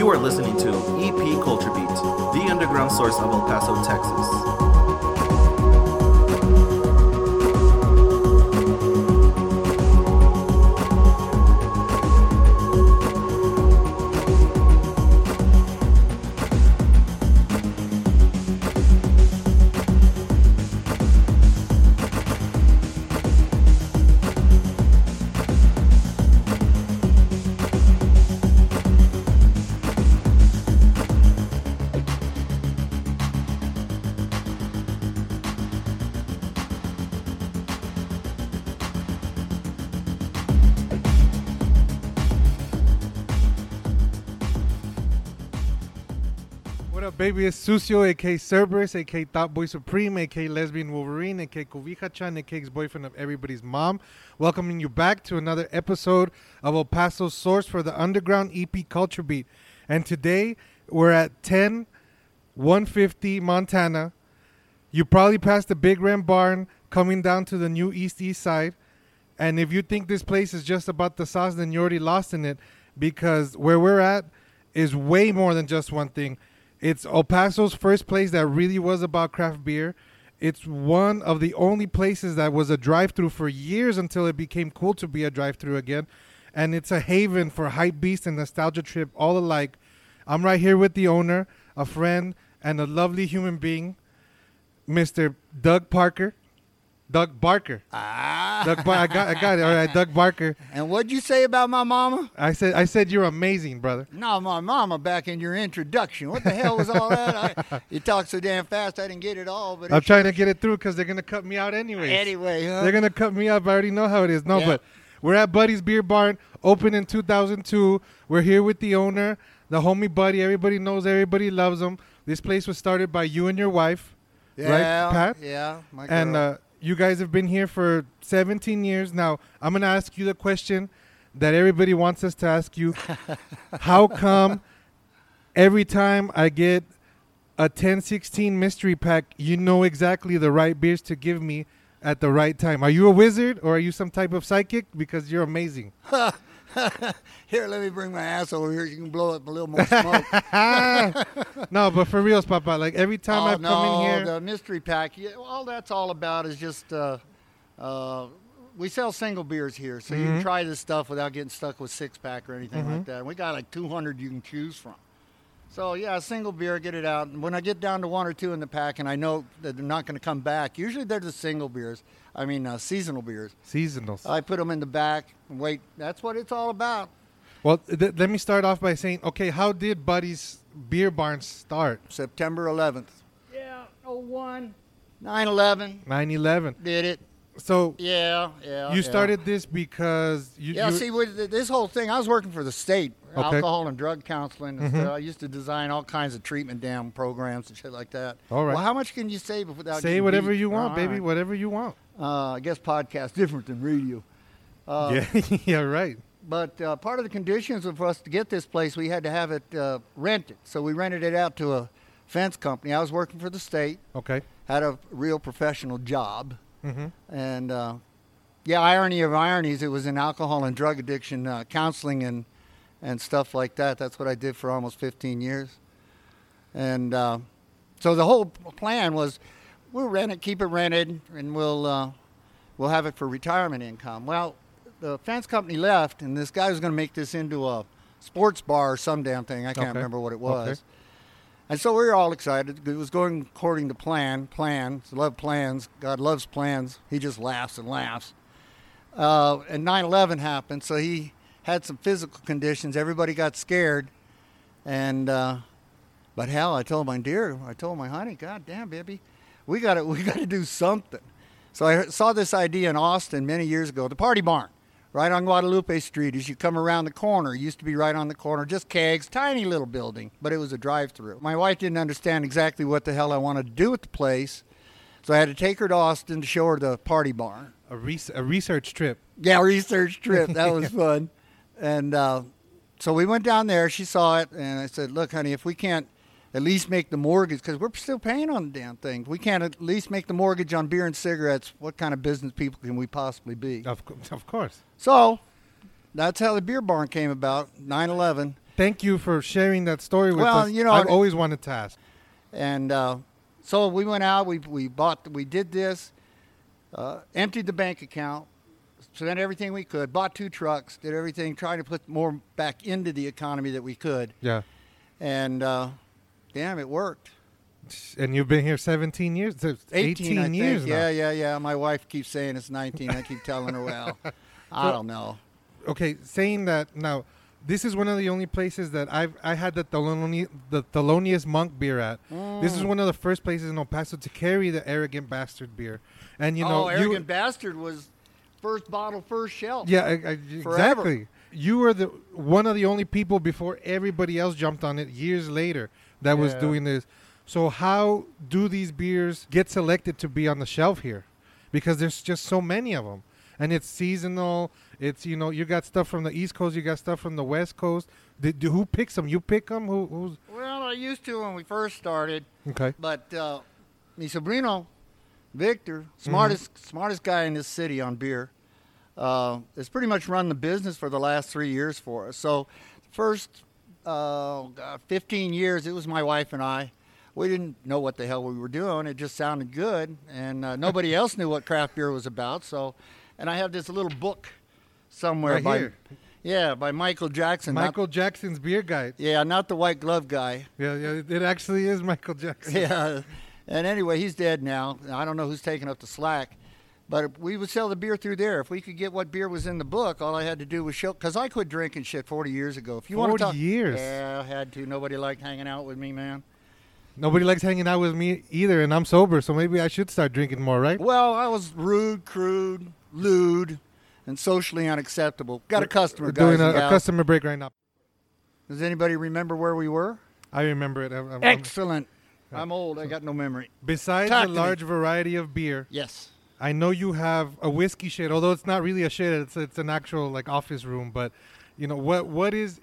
You are listening to EP Culture Beat, the underground source of El Paso, Texas. Baby, it's Sucio, a.k.a. Cerberus, a.k.a. Top Boy Supreme, a.k.a. Lesbian Wolverine, a.k.a. Kovijacha Chan, a.k.a. ex-boyfriend of everybody's mom, welcoming you back to another episode of El Paso's source for the underground EP Culture Beat. And today, we're at 10150 Montana. You probably passed the Big Ram Barn coming down to the new East side. And if you think this place is just about the sauce, then you're already lost in it, because where we're at is way more than just one thing. It's El Paso's first place that really was about craft beer. It's one of the only places that was a drive-thru for years until it became cool to be a drive-thru again. And it's a haven for hype beast and nostalgia trip all alike. I'm right here with the owner, a friend, and a lovely human being, Mr. Doug Parker. Doug Barker. I got it. All right, Doug Barker. And what'd you say about my mama? I said you're amazing, brother. No, my mama back in your introduction. What the hell was all that? You talked so damn fast, I didn't get it all. But I'm trying to get it through because they're gonna cut me out anyways. Anyway, huh? They're gonna cut me up. I already know how it is. No, yeah. But we're at Buddy's Beer Barn, opened in 2002. We're here with the owner, the homie Buddy. Everybody knows, everybody loves him. This place was started by you and your wife, right, Pat? Yeah, my girl. And you guys have been here for 17 years. Now, I'm going to ask you the question that everybody wants us to ask you. How come every time I get a 10-16 mystery pack, you know exactly the right beers to give me at the right time? Are you a wizard or are you some type of psychic? Because you're amazing. Here, let me bring my ass over here. You can blow up a little more smoke. No, but for real, Papa, like every time come in here. The mystery pack, all that's all about is just we sell single beers here. So you can try this stuff without getting stuck with six-pack or anything like that. And we got like 200 you can choose from. So, yeah, a single beer, get it out. And when I get down to one or two in the pack and I know that they're not going to come back, usually they're the single beers. I mean, seasonal beers. Seasonals. I put them in the back and wait. That's what it's all about. Well, let me start off by saying, okay, how did Buddy's Beer Barn start? September 11th. Yeah, 01. 9-11. 9-11. Did it. So you started this because you see, with this whole thing, I was working for the state, alcohol and drug counseling, and stuff. I used to design all kinds of treatment damn programs and shit like that. All right. Well, how much can you say without say whatever you want, baby? Right. Whatever you want. I guess podcast's different than radio. Yeah, right. But part of the conditions for us to get this place, we had to have it rented. So we rented it out to a fence company. I was working for the state. Okay. Had a real professional job. And, irony of ironies, it was in alcohol and drug addiction counseling and stuff like that. That's what I did for almost 15 years. And so the whole plan was we'll rent it, keep it rented, and we'll have it for retirement income. Well, the fence company left, and this guy was going to make this into a sports bar or some damn thing. I can't remember what it was. Okay. And so we were all excited. It was going according to plan. Love plans. God loves plans. He just laughs and laughs. And 9-11 happened, so he had some physical conditions. Everybody got scared. And but hell, I told my honey, God damn, baby, we gotta do something. So I saw this idea in Austin many years ago, the Party Barn, right on Guadalupe Street. As you come around the corner, it used to be right on the corner, just kegs, tiny little building, but it was a drive-thru. My wife didn't understand exactly what the hell I wanted to do with the place, so I had to take her to Austin to show her the Party Barn. A research trip. Yeah, research trip. That was fun. And so we went down there. She saw it, and I said, look, honey, if we can't at least make the mortgage, because we're still paying on the damn thing. If we can't at least make the mortgage on beer and cigarettes, what kind of business people can we possibly be? Of course. So that's how the beer barn came about, 9-11. thank you for sharing that story with us. You know, I've always wanted to ask. And so we went out. We did this. Emptied the bank account. Spent everything we could. Bought 2 trucks. Did everything. Tried to put more back into the economy that we could. Yeah. And damn, it worked. And you've been here 17 years? 18 years now. Yeah. My wife keeps saying it's 19. I keep telling her, well, I don't know. Okay, saying that now, this is one of the only places that I had the Thelonious Monk beer at. Mm. This is one of the first places in El Paso to carry the Arrogant Bastard beer. And you know, Arrogant Bastard was first bottle, first shelf. Yeah, exactly. You were the one of the only people before everybody else jumped on it years later that was doing this. So how do these beers get selected to be on the shelf here? Because there's just so many of them. And it's seasonal. It's, you know, you got stuff from the East Coast. You got stuff from the West Coast. Who picks them? You pick them? Who's? Well, I used to when we first started. Okay. But mi sobrino, Victor, smartest guy in this city on beer, has pretty much run the business for the last 3 years for us. So first 15 years, it was my wife and I. We didn't know what the hell we were doing. It just sounded good, and nobody else knew what craft beer was about. So, and I have this little book somewhere by Michael Jackson. Michael Jackson's beer guide. Yeah, not the white glove guy. Yeah, it actually is Michael Jackson. Yeah, and anyway, he's dead now. I don't know who's taking up the slack, but we would sell the beer through there. If we could get what beer was in the book, all I had to do was show, because I quit drinking shit 40 years ago. If you want to talk, 40 years? Yeah, I had to. Nobody liked hanging out with me, man. Nobody likes hanging out with me either, and I'm sober, so maybe I should start drinking more, right? Well, I was rude, crude, lewd, and socially unacceptable. Got a customer, guys. We're doing a customer break right now. Does anybody remember where we were? I remember it. Excellent. I'm old. I got no memory. Besides the large variety of beer, yes, I know you have a whiskey shed, although it's not really a shed. It's an actual like office room, but you know what is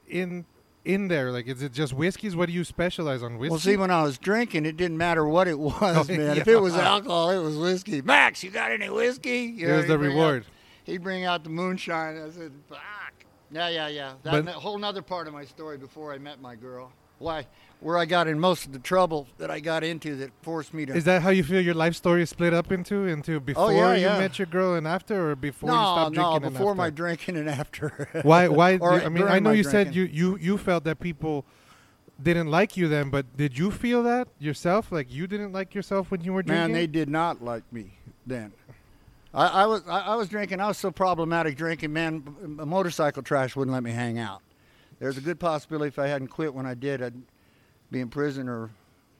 in there? Like, is it just whiskeys? What do you specialize on? Whiskey? Well, see, when I was drinking, it didn't matter what it was, man. Yeah. If it was alcohol, it was whiskey. Max, you got any whiskey? You know, it was the reward. He'd bring out the moonshine. I said, fuck. Yeah. That's a whole nother part of my story before I met my girl. Where I got in most of the trouble that I got into that forced me to... Is that how you feel your life story is split up into before you met your girl and after, or before you stopped drinking and after? No, before my drinking and after. Why? I mean, I know you said you felt that people didn't like you then, but did you feel that yourself? Like, you didn't like yourself when you were drinking? Man, they did not like me then. I was drinking. I was so problematic drinking, man, a motorcycle trash wouldn't let me hang out. There's a good possibility if I hadn't quit when I did, I'd be in prison or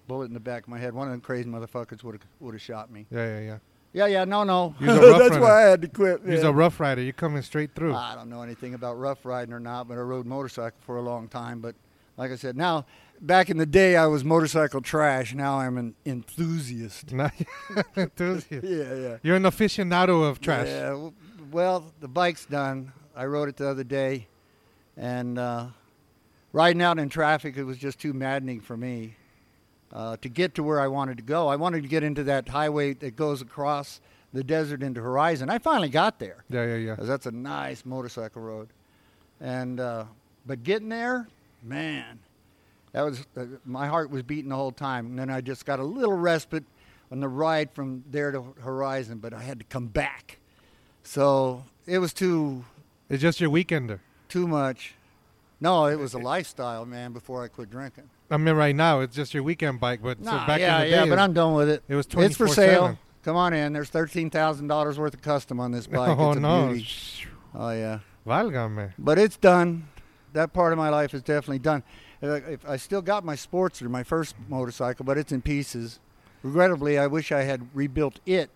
bullet in the back of my head. One of them crazy motherfuckers would have shot me. Yeah. Yeah, no. That's why I had to quit, man. He's a rough rider. You're coming straight through. I don't know anything about rough riding or not, but I rode motorcycle for a long time. But like I said, now, back in the day, I was motorcycle trash. Now I'm an enthusiast. Enthusiast. Yeah. You're an aficionado of trash. Yeah, well, the bike's done. I rode it the other day. And riding out in traffic, it was just too maddening for me to get to where I wanted to go. I wanted to get into that highway that goes across the desert into Horizon. I finally got there. Yeah. 'Cause that's a nice motorcycle road. And but getting there, man, that was my heart was beating the whole time. And then I just got a little respite on the ride from there to Horizon, but I had to come back. So it was too... It's just your weekender. Too much. No, it was a lifestyle, man, before I quit drinking. I mean, right now, it's just your weekend bike, but back in the day... Yeah, but I'm done with it. It was 24/7. It's for sale. Come on in. There's $13,000 worth of custom on this bike. Oh, it's a beauty. Oh, yeah. Válgame. But it's done. That part of my life is definitely done. I still got my Sportster, my first motorcycle, but it's in pieces. Regrettably, I wish I had rebuilt it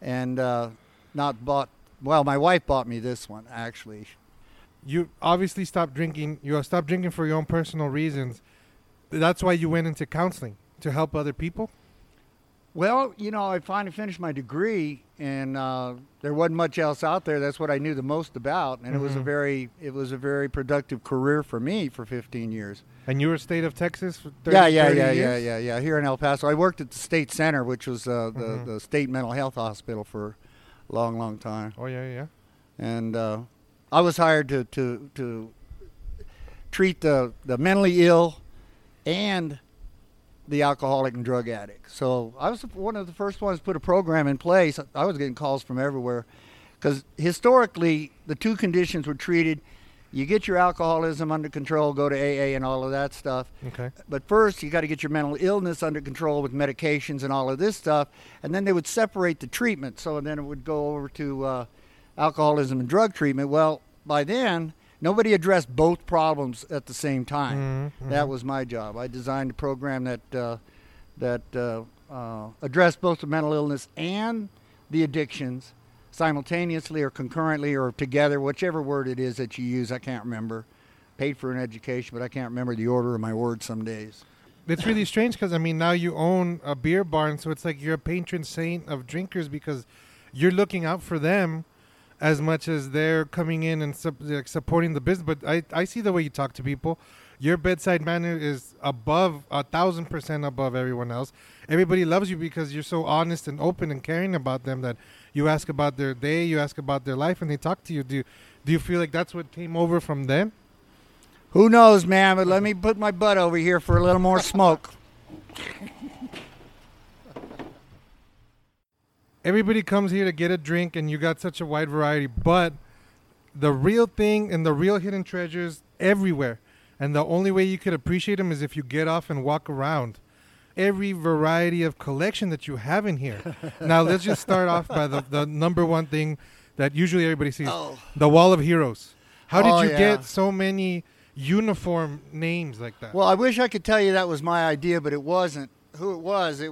and not bought... Well, my wife bought me this one, actually. You obviously stopped drinking. You stopped drinking for your own personal reasons. That's why you went into counseling, to help other people? Well, you know, I finally finished my degree, and there wasn't much else out there. That's what I knew the most about, and it was a very productive career for me for 15 years. And you were state of Texas for 30 years? Here in El Paso. I worked at the State Center, which was the state mental health hospital for a long, long time. Oh, yeah. And... I was hired to treat the mentally ill and the alcoholic and drug addict. So I was one of the first ones to put a program in place. I was getting calls from everywhere because historically the two conditions were treated. You get your alcoholism under control, go to AA and all of that stuff. Okay. But first, you got to get your mental illness under control with medications and all of this stuff. And then they would separate the treatment. So then it would go over to alcoholism and drug treatment. Well, by then, nobody addressed both problems at the same time. Mm-hmm. That was my job. I designed a program that addressed both the mental illness and the addictions simultaneously or concurrently or together, whichever word it is that you use. I can't remember. Paid for an education, but I can't remember the order of my words some days. It's really strange because, I mean, now you own a beer barn, so it's like you're a patron saint of drinkers because you're looking out for them as much as they're coming in and supporting the business. But I see the way you talk to people. Your bedside manner is above, 1,000% above everyone else. Everybody loves you because you're so honest and open and caring about them that you ask about their day, you ask about their life, and they talk to you. Do you feel like that's what came over from them? Who knows, man, but let me put my butt over here for a little more smoke. Everybody comes here to get a drink, and you got such a wide variety, but the real thing and the real hidden treasures everywhere. And the only way you could appreciate them is if you get off and walk around. Every variety of collection that you have in here. Now, let's just start off by the number one thing that usually everybody sees, the Wall of Heroes. How did you get so many uniform names like that? Well, I wish I could tell you that was my idea, but it wasn't. Who it was,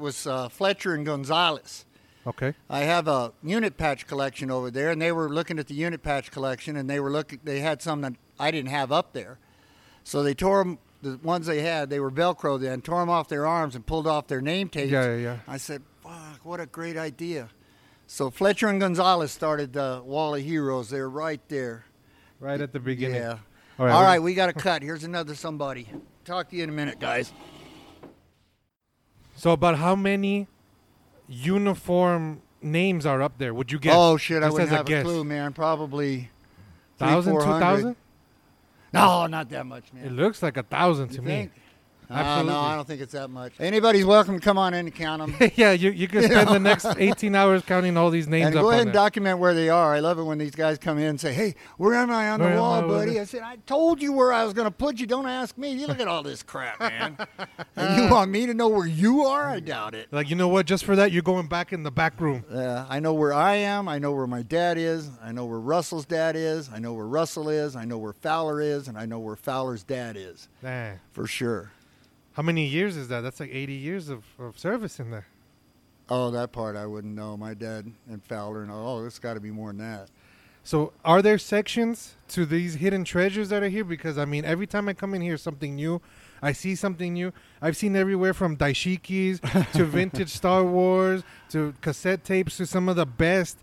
Fletcher and Gonzalez. Okay. I have a unit patch collection over there, and they were looking at the unit patch collection, and they had some that I didn't have up there. So they tore them. The ones they had, they were Velcro then, tore them off their arms and pulled off their name tapes. Yeah. I said, fuck, what a great idea. So Fletcher and Gonzalez started the Wall of Heroes. They're right there. Right at the beginning. Yeah. All right, we got a cut. Here's another somebody. Talk to you in a minute, guys. So about how many uniform names are up there? Would you guess? Oh, shit, I wouldn't have a clue, man. Probably 1,000, 2,000? No, not that much, man. It looks like 1,000 to me. Absolutely. No, I don't think it's that much. Anybody's welcome to come on in and count them. Yeah, you can spend the next 18 hours counting all these names and up. And go ahead and document where they are. I love it when these guys come in and say, hey, where am I on the wall, buddy? I said, I told you where I was going to put you. Don't ask me. You look at all this crap, man. And you want me to know where you are? I doubt it. Like, you know what? Just for that, you're going back in the back room. I know where I am. I know where my dad is. I know where Russell's dad is. I know where Russell is. I know where Fowler is. And I know where Fowler's dad is. Dang. For sure. How many years is that? That's like 80 years of service in there. Oh, that part I wouldn't know. My dad and Fowler and all. Oh, it's got to be more than that. So are there sections to these hidden treasures that are here? Because, I mean, every time I come in here, something new. I see something new. I've seen everywhere from daishikis to vintage Star Wars to cassette tapes to some of the best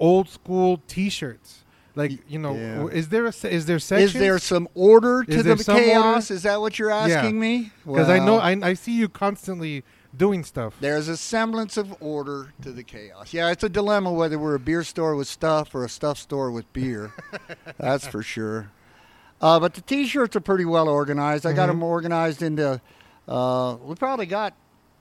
old school T-shirts. Like, you know, yeah. Is there sections? Is there some order to the chaos? Order? Is that what you're asking me? Because I know I see you constantly doing stuff. There's a semblance of order to the chaos. Yeah, it's a dilemma whether we're a beer store with stuff or a stuff store with beer. That's for sure. But the T-shirts are pretty well organized. I got them organized into we probably got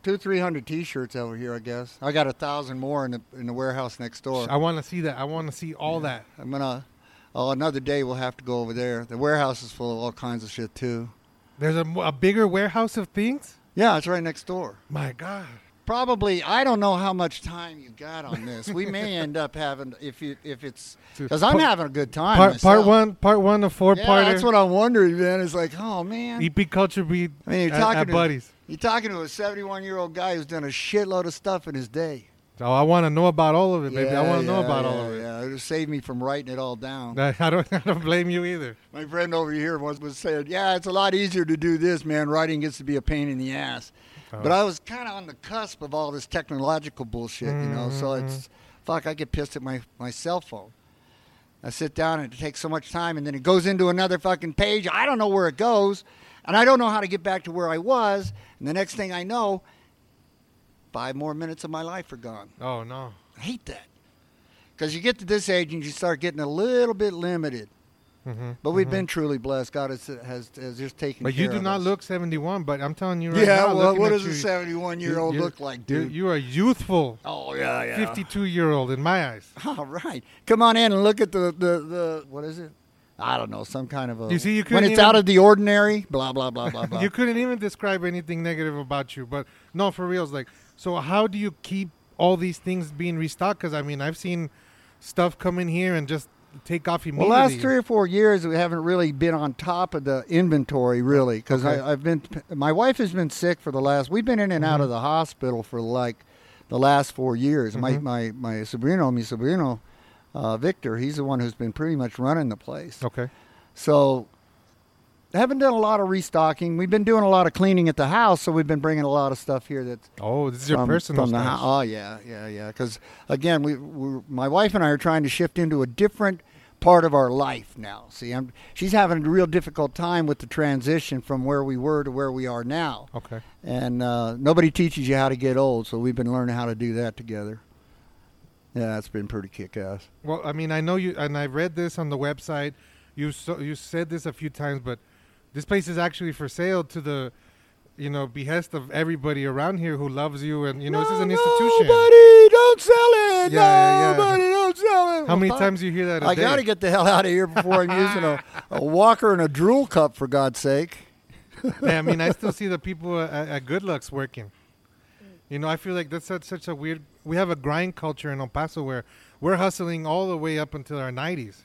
200-300 T-shirts over here, I guess. I got 1,000 more in the warehouse next door. I want to see that. I want to see all that. I'm gonna. Oh, another day we'll have to go over there. The warehouse is full of all kinds of shit too. There's a bigger warehouse of things. Yeah, it's right next door. My God. Probably. I don't know how much time you got on this. We may end up having if it's because I'm having a good time. Part one of four. Yeah, that's what I'm wondering, man. It's like, oh man. EP Culture Beat. I mean, you're talking to buddies. You're talking to a 71-year-old guy who's done a shitload of stuff in his day. Oh, I want to know about all of it, baby. I want to know about all of it. Yeah, it'll save me from writing it all down. I don't blame you either. My friend over here once was saying, yeah, it's a lot easier to do this, man. Writing gets to be a pain in the ass. Oh. But I was kind of on the cusp of all this technological bullshit, you know. So it's, fuck, I get pissed at my cell phone. I sit down and it takes so much time, and then it goes into another fucking page. I don't know where it goes. And I don't know how to get back to where I was. And the next thing I know, 5 more minutes of my life are gone. Oh, no. I hate that. Because you get to this age and you start getting a little bit limited. Mm-hmm, but we've been truly blessed. God has just taken care of us. But you do not look 71, but I'm telling you right now. Yeah, well, what does a 71-year-old look like, dude? You are youthful. Oh, yeah, yeah. 52-year-old in my eyes. All right. Come on in and look at the what is it? I don't know, some kind of a... You see, you couldn't when it's even, out of the ordinary, blah, blah, blah, blah, blah. You couldn't even describe anything negative about you. But no, for real, it's like, so how do you keep all these things being restocked? Because, I mean, I've seen stuff come in here and just... take off immediately. Well, last 3 or 4 years, we haven't really been on top of the inventory, really, because okay. I've been. My wife has been sick for the last. We've been in and mm-hmm. out of the hospital for like the last 4 years. Mm-hmm. My mi sobrino, Victor, he's the one who's been pretty much running the place. Okay. So, haven't done a lot of restocking. We've been doing a lot of cleaning at the house, so we've been bringing a lot of stuff here. That's this is your personal stuff. Oh yeah. Because again, my wife and I are trying to shift into a different part of our life now. See, she's having a real difficult time with the transition from where we were to where we are now. Okay. And nobody teaches you how to get old, so we've been learning how to do that together. Yeah, it's been pretty kick-ass. Well, I mean, I know you, and I read this on the website. You said this a few times, but this place is actually for sale to the, behest of everybody around here who loves you. And, this is an institution. Nobody, don't sell it. Yeah, nobody, don't sell it. How many times do you hear that a day? I got to get the hell out of here before I'm using a walker and a drool cup, for God's sake. Yeah, I mean, I still see the people at Good Luck's working. I feel like that's such a weird. We have a grind culture in El Paso where we're hustling all the way up until our 90s.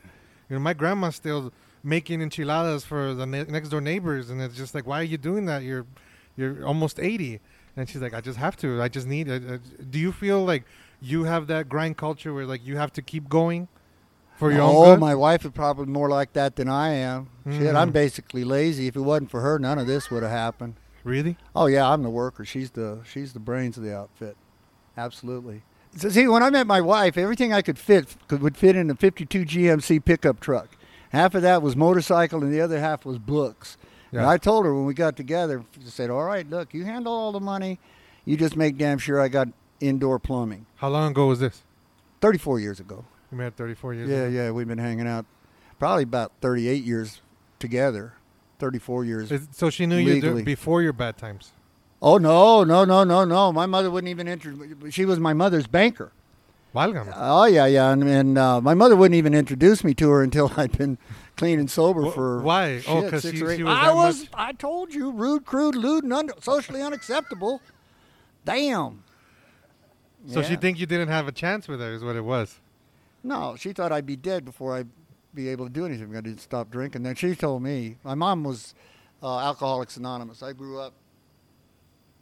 My grandma still... making enchiladas for the next door neighbors, and it's just like, why are you doing that? You're almost 80, and she's like, I just have to. I just need it. Do you feel like you have that grind culture where like you have to keep going for your own? Oh, my wife is probably more like that than I am. Mm-hmm. Shit, I'm basically lazy. If it wasn't for her, none of this would have happened. Really? Oh yeah, I'm the worker. She's the brains of the outfit. Absolutely. So, see, when I met my wife, everything I would fit in a 52 GMC pickup truck. Half of that was motorcycle, and the other half was books. Yeah. And I told her when we got together, she said, all right, look, you handle all the money. You just make damn sure I got indoor plumbing. How long ago was this? 34 years ago. You married 34 years ago? Yeah, we've been hanging out probably about 38 years together, 34 years So she knew you before your bad times? Oh, no. My mother wouldn't even she was my mother's banker. Oh, yeah. And my mother wouldn't even introduce me to her until I'd been clean and sober for... Why? Shit, because she was that much? I told you, rude, crude, lewd, and socially unacceptable. Damn. So she think you didn't have a chance with her is what it was? No, she thought I'd be dead before I'd be able to do anything. I didn't stop drinking. Then she told me. My mom was Alcoholics Anonymous. I grew up,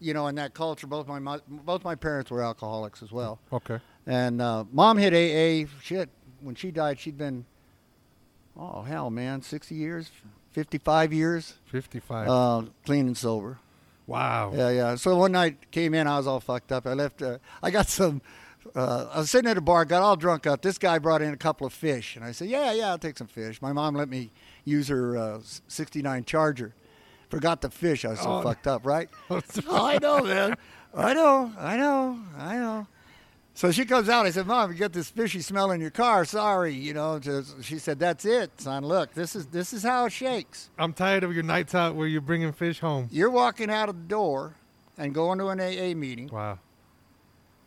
in that culture. Both my parents were alcoholics as well. Okay. And mom hit AA, shit, when she died, she'd been, 55 years. 55. Clean and sober. Wow. Yeah. So one night came in, I was all fucked up. I left, I was sitting at a bar, got all drunk up. This guy brought in a couple of fish. And I said, yeah, I'll take some fish. My mom let me use her 69 Charger. Forgot the fish. I was so fucked up, right? Oh, I know, man. I know. So she comes out. I said, Mom, you got this fishy smell in your car. Sorry, She said, that's it, son. Look, this is how it shakes. I'm tired of your nights out where you're bringing fish home. You're walking out of the door and going to an AA meeting. Wow.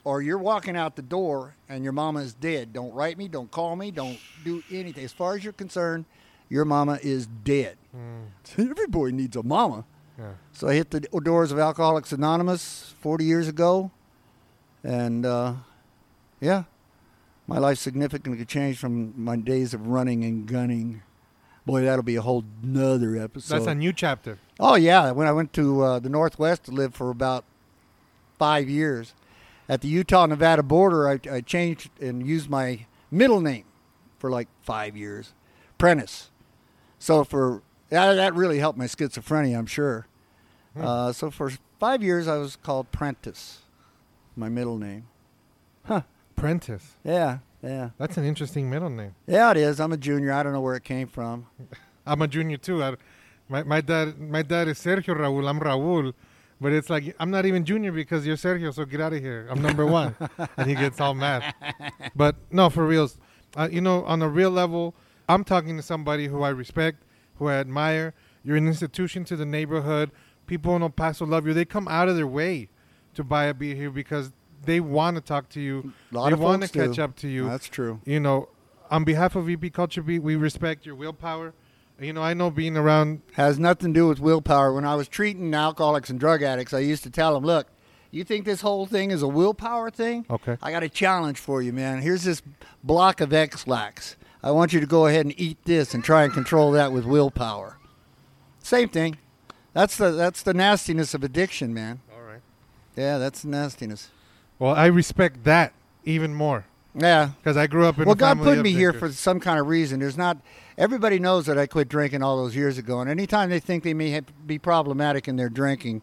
Or you're walking out the door and your mama is dead. Don't write me. Don't call me. Don't do anything. As far as you're concerned, your mama is dead. Mm. Every boy needs a mama. Yeah. So I hit the doors of Alcoholics Anonymous 40 years ago. And... yeah, my life significantly changed from my days of running and gunning. Boy, that'll be a whole nother episode. That's a new chapter. Oh, yeah. When I went to the Northwest to live for about 5 years, at the Utah-Nevada border, I changed and used my middle name for like 5 years, Prentice. So that really helped my schizophrenia, I'm sure. Hmm. So for 5 years, I was called Prentice, my middle name. Huh. Prentice. Yeah. That's an interesting middle name. Yeah, it is. I'm a junior. I don't know where it came from. I'm a junior too. My dad is Sergio Raul. I'm Raul, but it's like I'm not even junior because you're Sergio. So get out of here. I'm number one, and he gets all mad. But no, for reals. On a real level, I'm talking to somebody who I respect, who I admire. You're an institution to the neighborhood. People in El Paso love you. They come out of their way to buy a beer here because they want to talk to you. They want to catch up to you. That's true. You know, on behalf of EP Culture Beat, we respect your willpower. You know, I know being around has nothing to do with willpower. When I was treating alcoholics and drug addicts, I used to tell them, look, you think this whole thing is a willpower thing? Okay. I got a challenge for you, man. Here's this block of X-Lax. I want you to go ahead and eat this and try and control that with willpower. Same thing. That's the nastiness of addiction, man. All right. Yeah, that's the nastiness. Well, I respect that even more. Yeah. Because I grew up in a family of drinkers. Well, God put me here for some kind of reason. There's not... Everybody knows that I quit drinking all those years ago, and anytime they think they may be problematic in their drinking,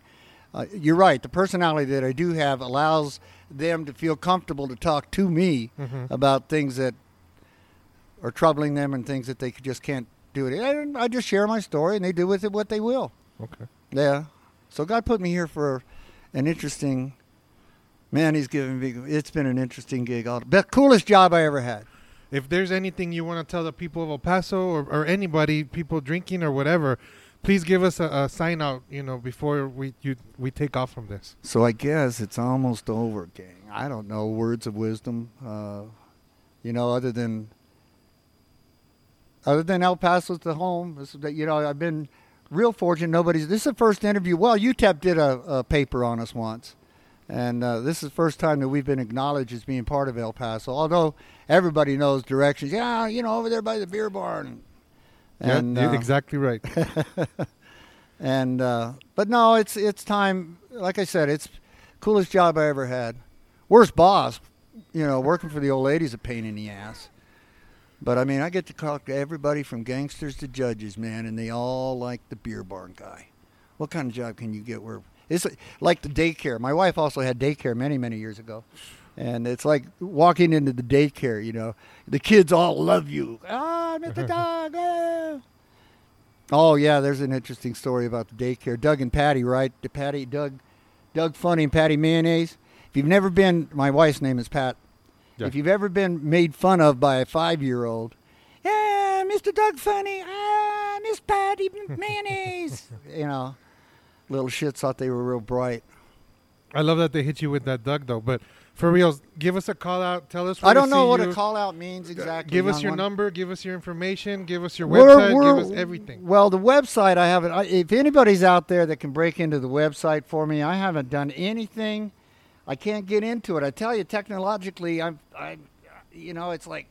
you're right. The personality that I do have allows them to feel comfortable to talk to me about things that are troubling them and things that they just can't do. And I just share my story, and they do with it what they will. Okay. Yeah. So God put me here for an interesting... Man, he's giving me... It's been an interesting gig. The coolest job I ever had. If there's anything you want to tell the people of El Paso or anybody, people drinking or whatever, please give us a sign out, you know, before we take off from this. So I guess it's almost over, gang. I don't know, words of wisdom, you know, other than El Paso's the home. You know, I've been real fortunate. This is the first interview. Well, UTEP did a paper on us once. And this is the first time that we've been acknowledged as being part of El Paso. Although everybody knows directions. Yeah, you know, over there by the beer barn. And, yeah, you're exactly right. And but no, it's time. Like I said, it's coolest job I ever had. Worst boss. You know, working for the old lady's a pain in the ass. But, I mean, I get to talk to everybody from gangsters to judges, man. And they all like the beer barn guy. What kind of job can you get where... It's like the daycare. My wife also had daycare many, many years ago. And it's like walking into the daycare, you know. The kids all love you. Ah, Mr. Doug. Ah. Oh, yeah, there's an interesting story about the daycare. Doug and Patty, right? Doug Funny and Patty Mayonnaise. If you've never been, my wife's name is Pat. Yeah. If you've ever been made fun of by a 5-year-old, yeah, Mr. Doug Funny, ah, Miss Patty Mayonnaise, you know. Little shits thought they were real bright. I love that they hit you with that, Doug, though. But for real, give us a call out. Tell us. I don't know what a call out means exactly. Give us your number. Give us your information. Give us your website. Give us everything. Well, the website, I haven't. If anybody's out there that can break into the website for me, I haven't done anything. I can't get into it. I tell you, technologically, I'm you know, it's like,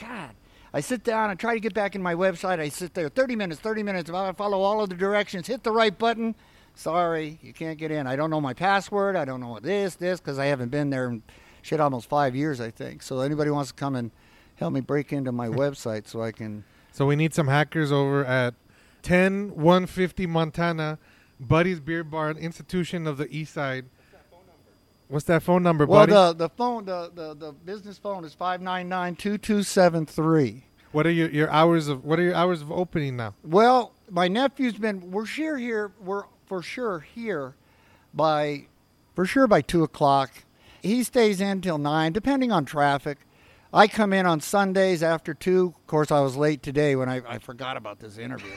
God. I sit down. I try to get back in my website. I sit there 30 minutes. I follow all of the directions. Hit the right button. Sorry, you can't get in. I don't know my password. I don't know this, because I haven't been there in almost 5 years, I think. So anybody wants to come and help me break into my website so I can. So we need some hackers over at 10150 Montana, Buddy's Beer Barn, institution of the East Side. What's that phone number, buddy? Well, the phone, the business phone is 599-2273. What are your hours of opening now? Well, my nephew's been. We're here by 2:00. He stays in till 9, depending on traffic. I come in on Sundays after 2:00. Of course, I was late today when I forgot about this interview.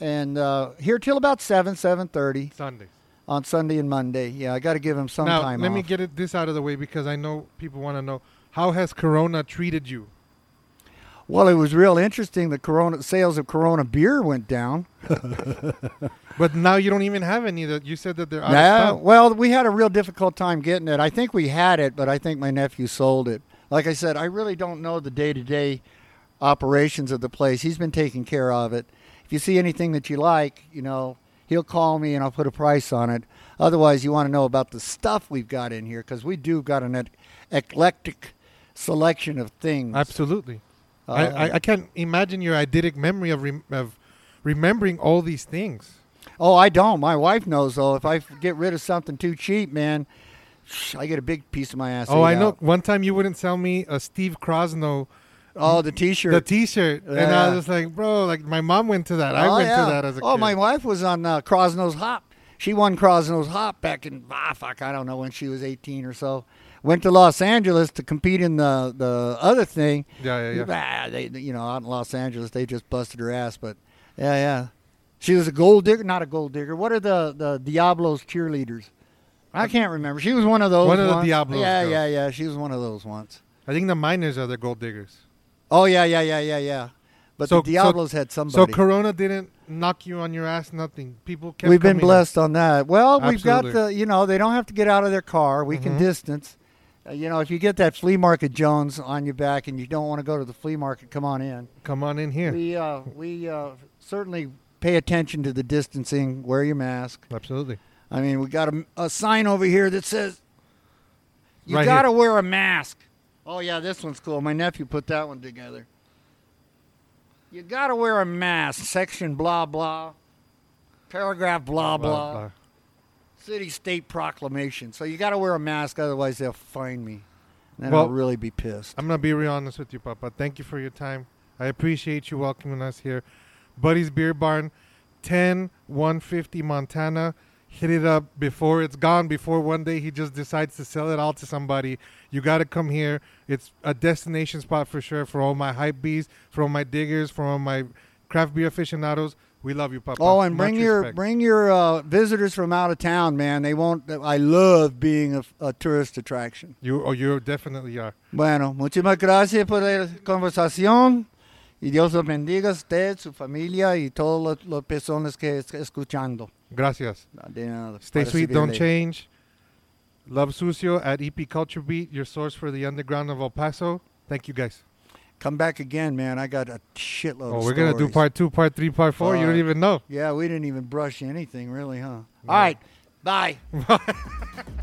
And here till about 7:30. Sundays. On Sunday and Monday. Yeah, I got to give him some time off. Now, let me get this out of the way because I know people want to know, how has Corona treated you? Well, it was real interesting. The sales of Corona beer went down. But now you don't even have any. You said that they're out of stock. Well, we had a real difficult time getting it. I think we had it, but I think my nephew sold it. Like I said, I really don't know the day-to-day operations of the place. He's been taking care of it. If you see anything that you like, you know, he'll call me and I'll put a price on it. Otherwise, you want to know about the stuff we've got in here because we do got an eclectic selection of things. Absolutely. I can't imagine your eidetic memory of remembering all these things. Oh, I don't. My wife knows, though. If I get rid of something too cheap, man, I get a big piece of my ass. Oh, I know. Out. One time you wouldn't sell me a Steve Crosno. Oh, the T-shirt. The T-shirt. Yeah. And I was just like, bro, like my mom went to that. I went to that as a kid. Oh, my wife was on Crosno's Hop. She won Crosno's Hop back in, I don't know, when she was 18 or so. Went to Los Angeles to compete in the other thing. Yeah. They, you know, out in Los Angeles, they just busted her ass. But, yeah. She was a gold digger. Not a gold digger. What are the Diablos cheerleaders? I can't remember. She was one of those. One of the Diablos. Yeah. She was one of those once. I think the miners are the gold diggers. Oh, yeah. But so, the Diablos had somebody. So Corona didn't knock you on your ass, nothing. People kept We've been blessed on that. Well, Absolutely. We've got the, you know, they don't have to get out of their car. We can distance. You know, if you get that flea market Jones on your back and you don't want to go to the flea market, come on in. Come on in here. We certainly pay attention to the distancing. Wear your mask. Absolutely. I mean, we got a sign over here that says, you right got to wear a mask. Oh, yeah, this one's cool. My nephew put that one together. You got to wear a mask. Section blah, blah. Paragraph blah, blah. City state proclamation. So you got to wear a mask, otherwise they'll find me. And I'll really be pissed. I'm going to be real honest with you, Papa. Thank you for your time. I appreciate you welcoming us here. Buddy's Beer Barn, 10150 Montana. Hit it up before it's gone, before one day he just decides to sell it all to somebody. You got to come here. It's a destination spot for sure for all my hype bees, for all my diggers, for all my craft beer aficionados. We love you, Papa. Oh, and bring your visitors from out of town, man. They won't. I love being a tourist attraction. You definitely are. Bueno, muchísimas gracias por la conversación. Y Dios los bendiga a usted, su familia y todas las personas que escuchando. Gracias. Stay sweet, don't change. Love Sucio at EP Culture Beat, your source for the underground of El Paso. Thank you, guys. Come back again, man. I got a shitload of stories. Oh, we're going to do part 2, part 3, part 4. You don't even know. Yeah, we didn't even brush anything, really, huh? No. All right. Bye.